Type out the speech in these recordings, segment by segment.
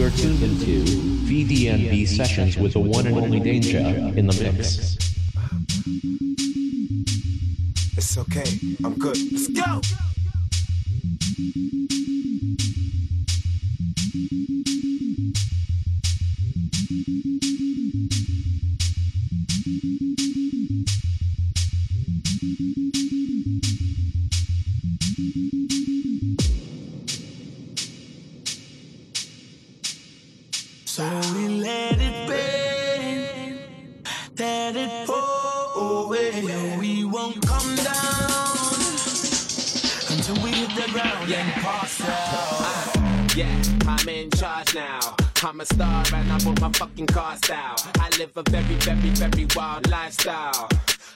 You're tuned into VDNB sessions with the one and only Danger in the mix. It's okay, I'm good. Let's go! I'm a star and I bought my fucking car style. I live a very, very, very wild lifestyle.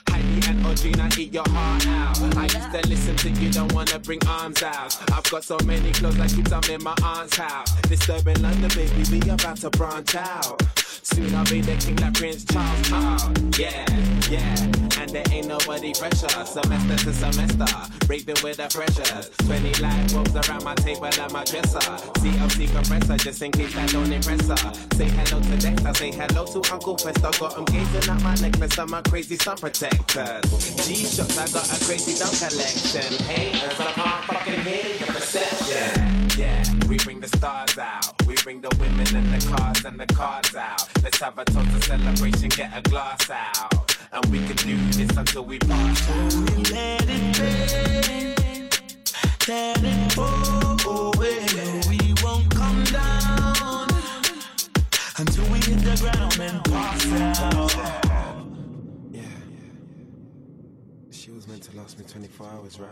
Heidi and Audrina eat your heart out. I used to listen to You Don't Wanna Bring Arms Out. I've got so many clothes I keep some in my aunt's house. Disturbing London, baby, we about to branch out. Soon I'll be the king like Prince Charles. Oh, yeah, yeah. And there ain't nobody pressure. Semester to semester, breathing with the pressures. 20 light bulbs around my table and my dresser. CLC compressor, just in case I don't impress her. Say hello to Dexter, say hello to Uncle Fester. Got him gazing at my necklace and my crazy sun protectors. G-Shops, I got a crazy dumb collection. Haters, I can't fucking hear the perception. Yeah, we bring the stars out. We bring the women and the cars out. Let's have a toast to celebration, get a glass out. And we can do this until we pass out. Let it rain, let it pour away. We won't come down until we hit the ground and pass out. Yeah, she was meant to last me 24 hours, right?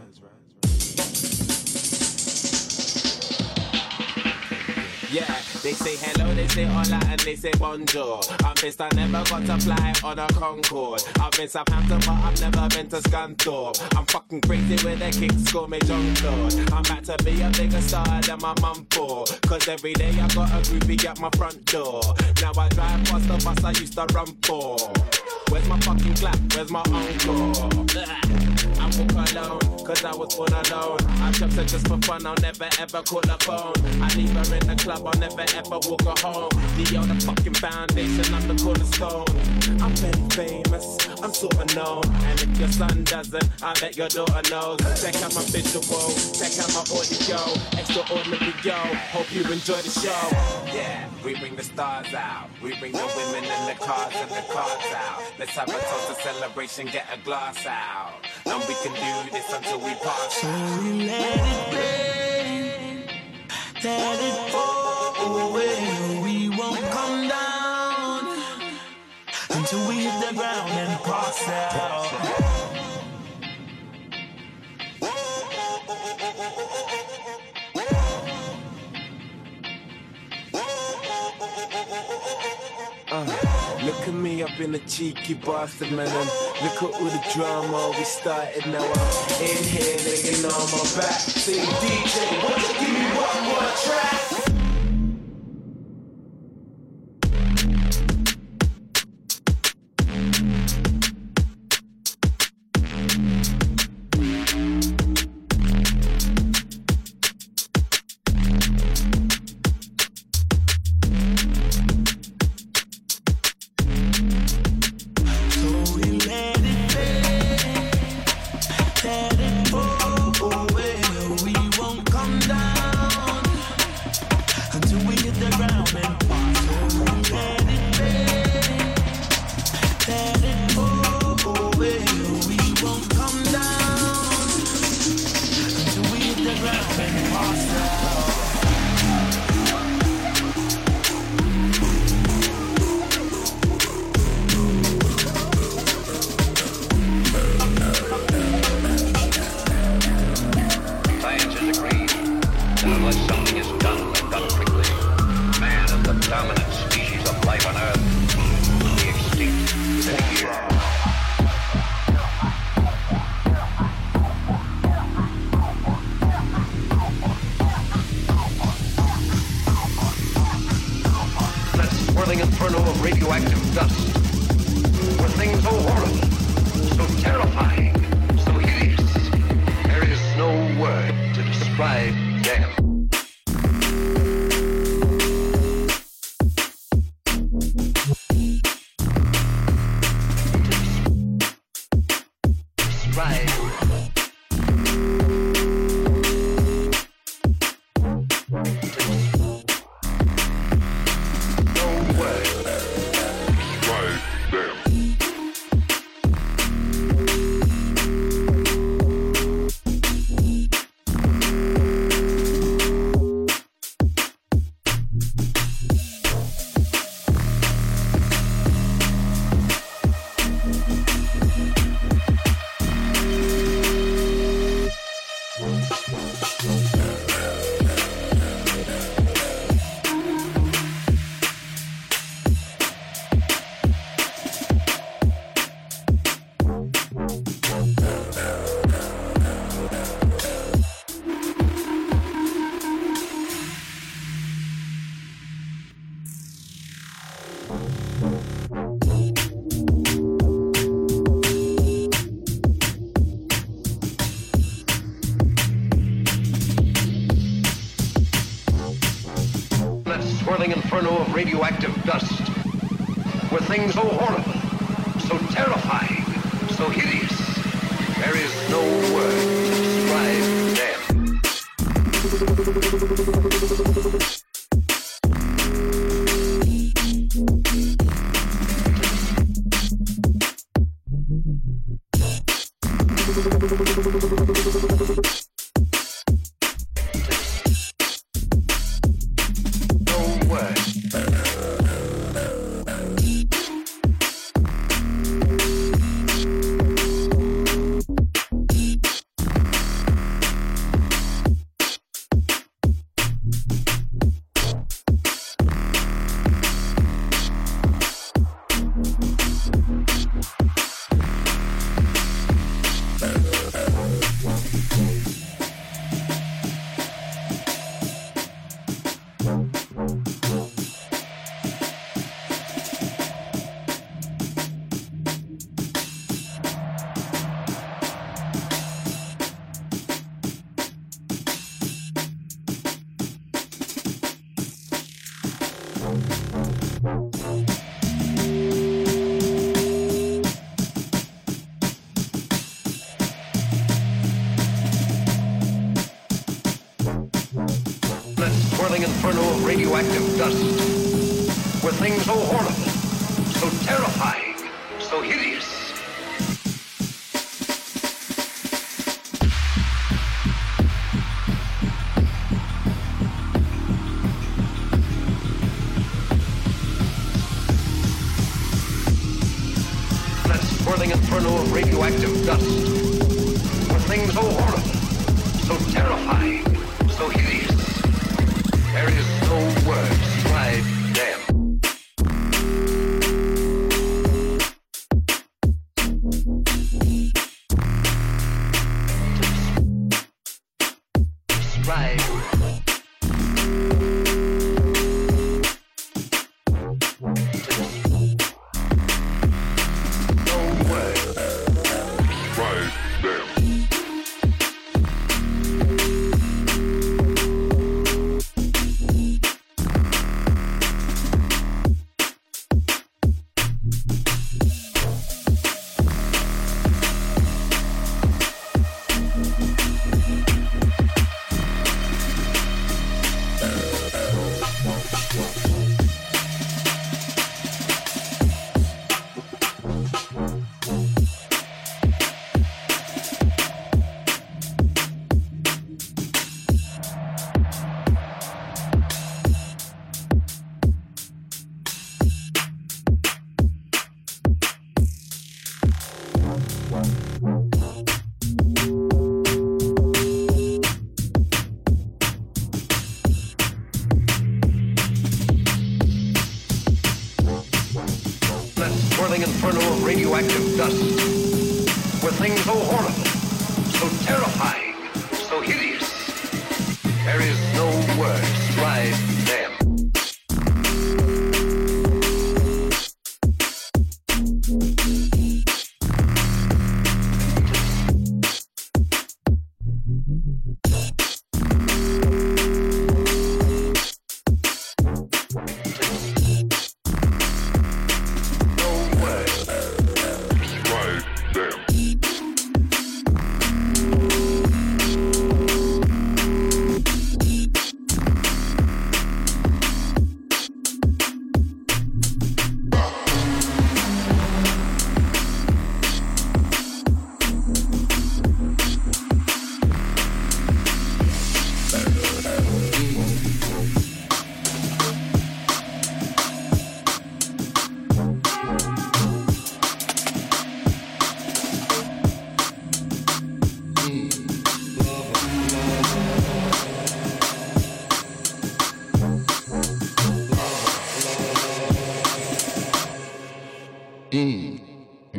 Yeah, they say hello, they say hola, and they say bonjour. I'm pissed I never got to fly on a Concorde. I've been Southampton, but I've never been to Scunthorpe. I'm fucking crazy with the kicks, call me Concorde. I'm about to be a bigger star than my mum for. Cause every day I got a groovy at my front door. Now I drive past the bus I used to run for. Where's my fucking clap? Where's my encore? I walk alone, cause I was born alone. I chopped her just for fun, I'll never ever call her phone. I leave her in the club, I'll never ever walk her home. The other fucking foundation, I'm the cornerstone. I'm very famous, I'm sorta known. And if your son doesn't, I bet your daughter knows. Check out my visual, check out my audio. Extraordinary yo, hope you enjoy the show. Yeah, we bring the stars out. We bring the women and the cars out. Let's have a toast, a celebration, get a glass out. And we can do this until we pass. So we let it rain, let it pour away. We won't come down until we hit the ground and pass out. Look at me, I've been a cheeky bastard, man. And look at all the drama we started. Now I'm in here, licking on my back. Say DJ, won't you give me one more track? Describe them. Inferno of radioactive dust, where things so horrible, so terrifying, so hideous, there is no word to describe them. Inferno of radioactive dust, where things so horrible, so terrifying, so hideous. That swirling inferno of radioactive dust, where things so horrible, so terrifying, so hideous. There is no word described them. Inferno of radioactive dust, where things so horrible, so terrifying, so hideous, there is no word described them.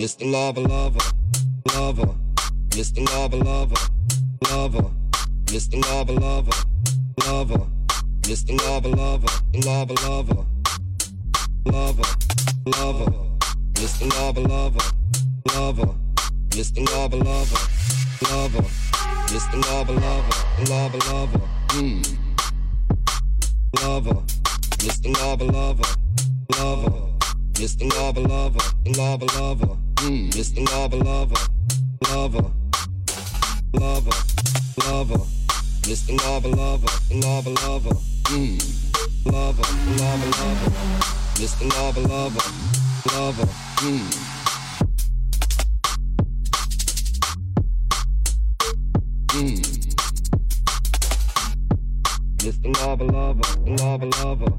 Mr. Lover, lover, lover. Mr. Lover, lover, lover. Mr. Lover, lover, lover. Mr. Lover, lover, lover, lover. Lover, lover. Mr. Lover, lover, lover. Mr. Lover, lover, lover. Mr. Lover, lover, lover, lover. Lover. Mr. Lover, lover, lover. Mr. Lover, lover, lover, lover. Mr. Lover, lover, lover, lover, lover. Mr. Lover, lover, lover, lover. Lover, lover, lover. Mr. Lover, lover, lover. Mr. Lover, lover, lover, lover. Mr. Lover, lover, lover, lover. Lover, lover. Mr. Lover, lover, lover.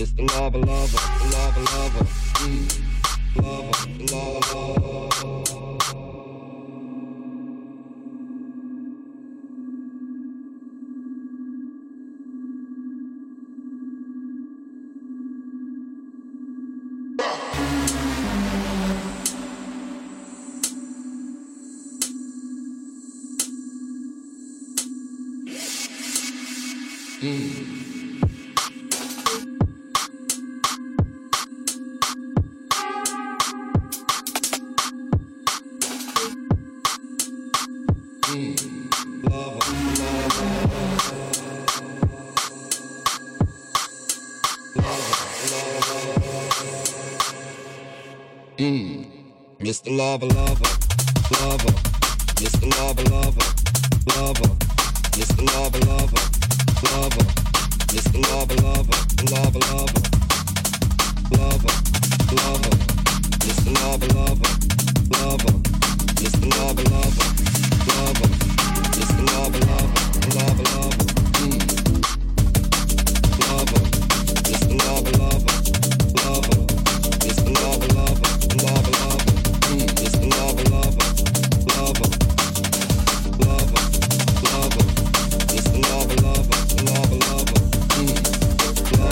Mr. Lover, lover, lover. Mr. Lover, lover, lover. Mr. Lover, lover, lover, lover. Lover, lover. Mr. Lover, lover, lover. Mr. Lover, lover, lover. Mr. Lover, lover, lover, lover. Lover. Mr. Lover, lover, lover. Mr. Lover, lover, lover, lover. Lover, lover, lover, lover, lover. It's the lover, lover, lover, lover. Lover, lover.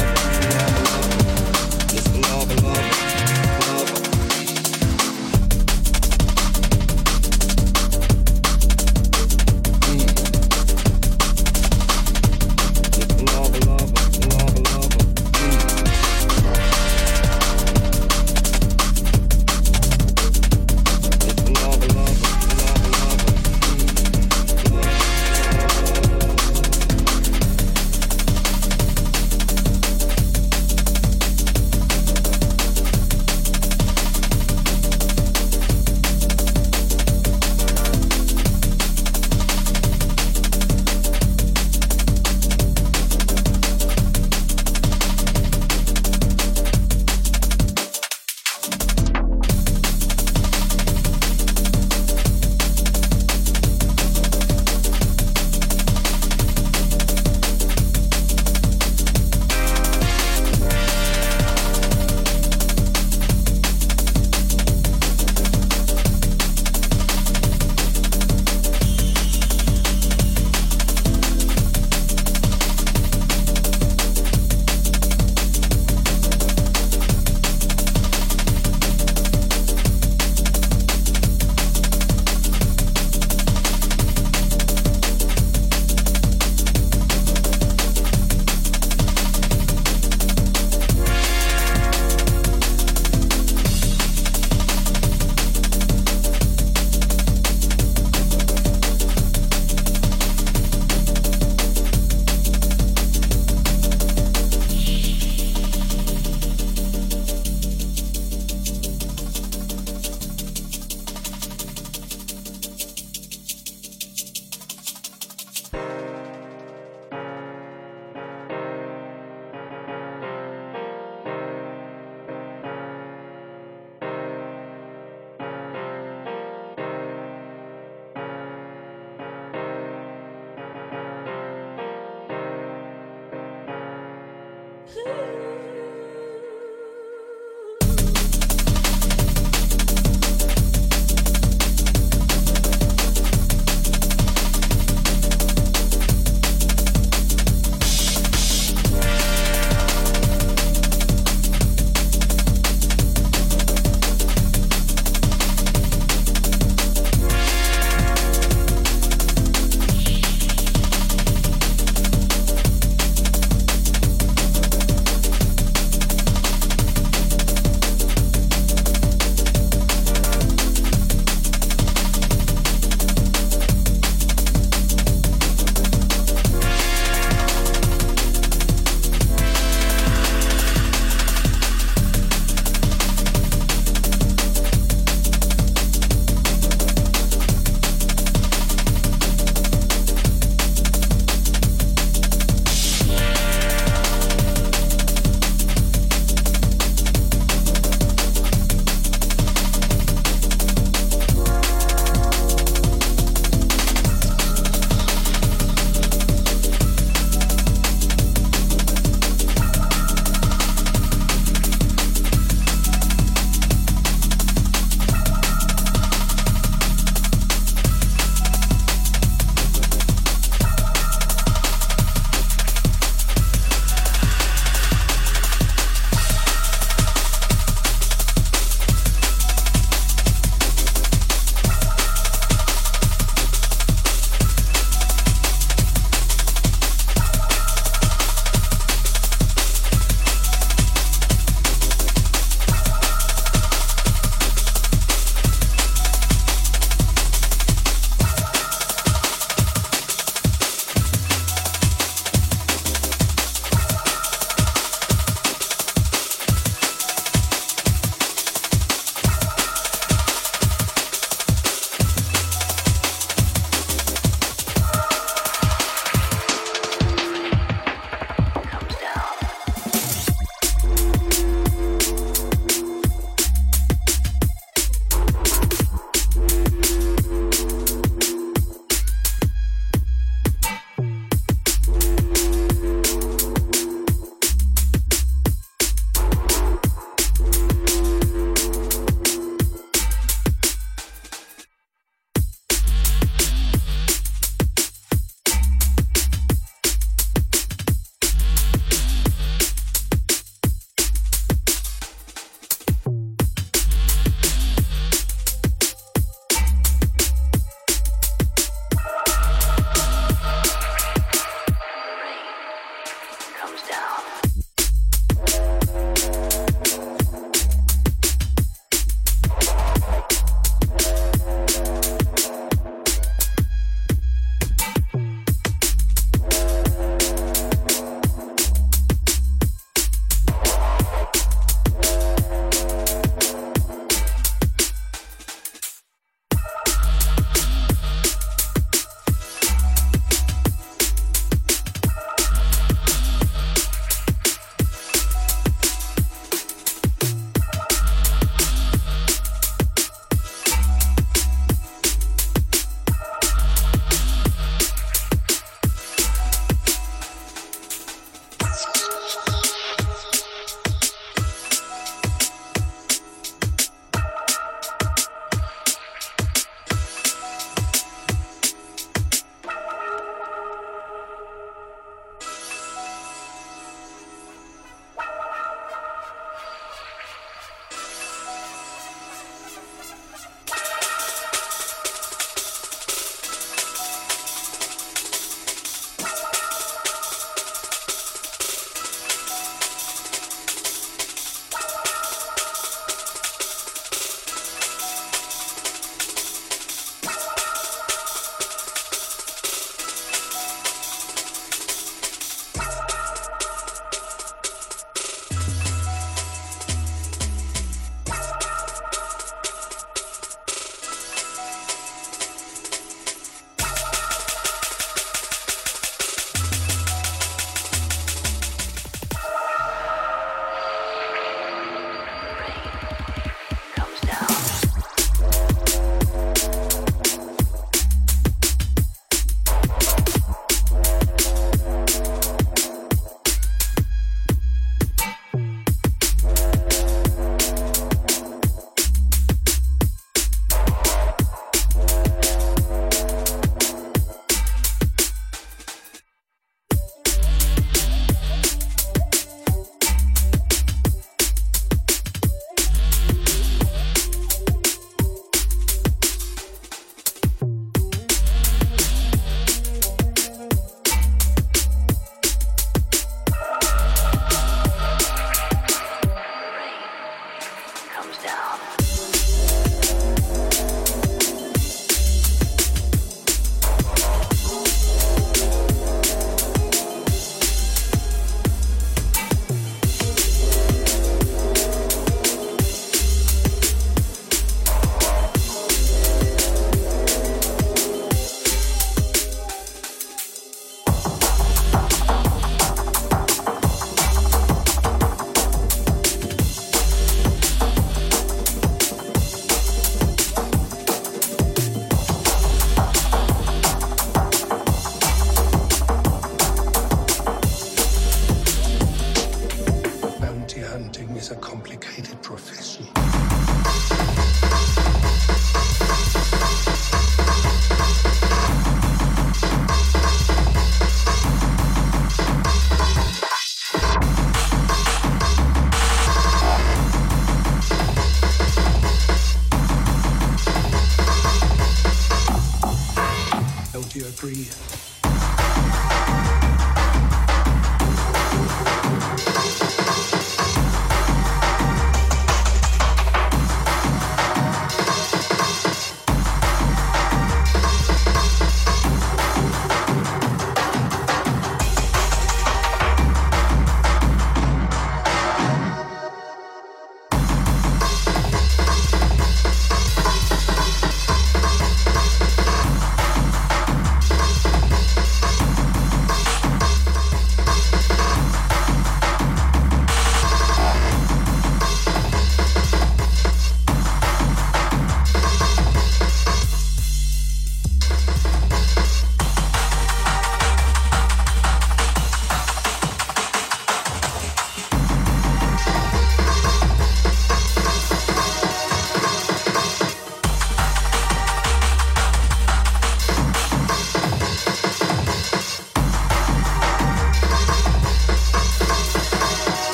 if you agree.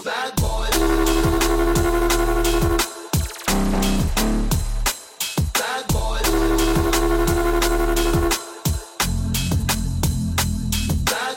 you, bad boys? Bad boys. Bad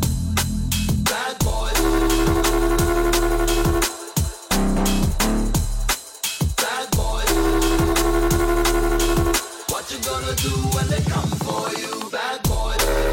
boys. Bad boys. What you gonna do when they come for you, bad boys?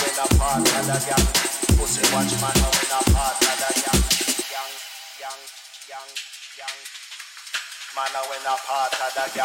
when I part of the gang. Pussy watch man when I part of the gang. Gang. Man when I part of the gang.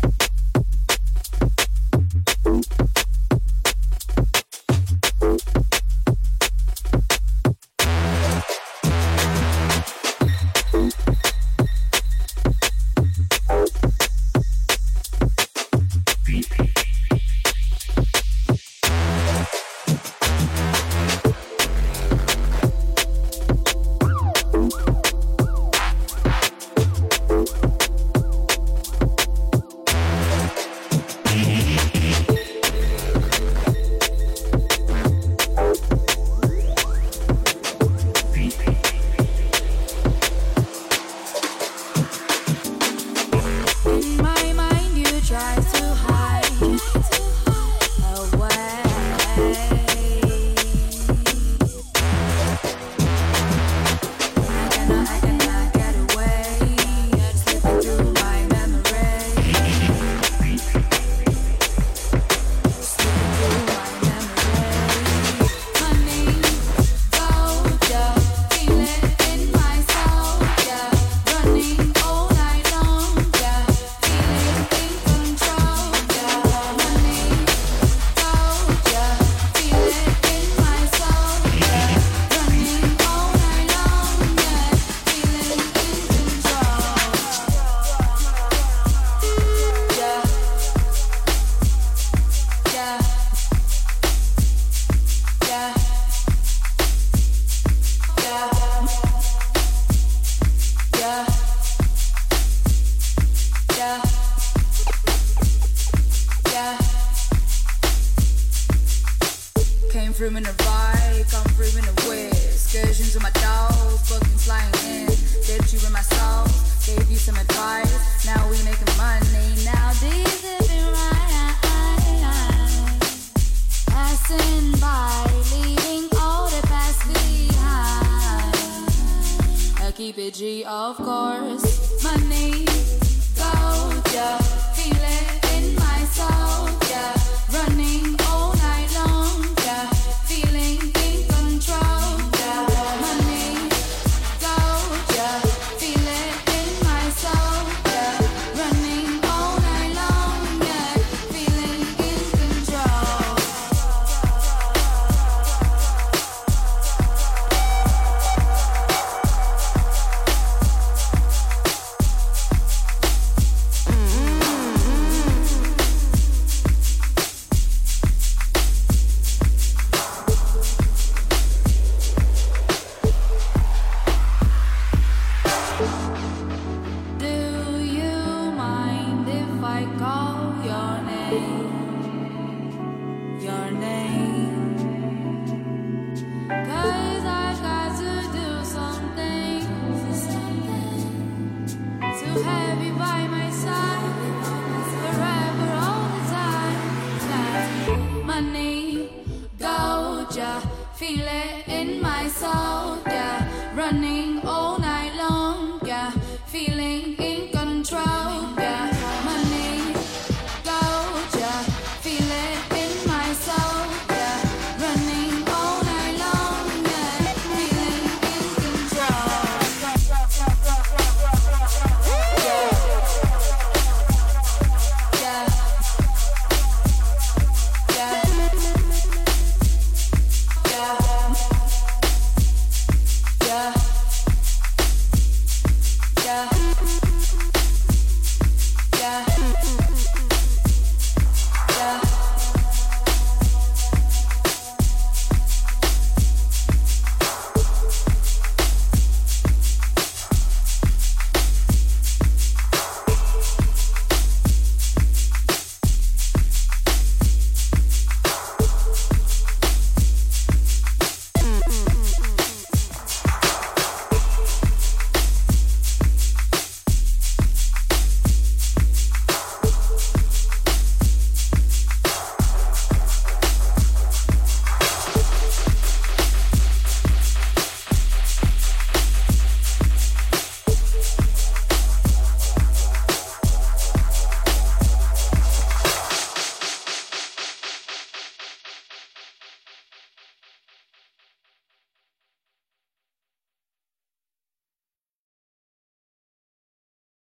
Feel it in my soul, yeah, running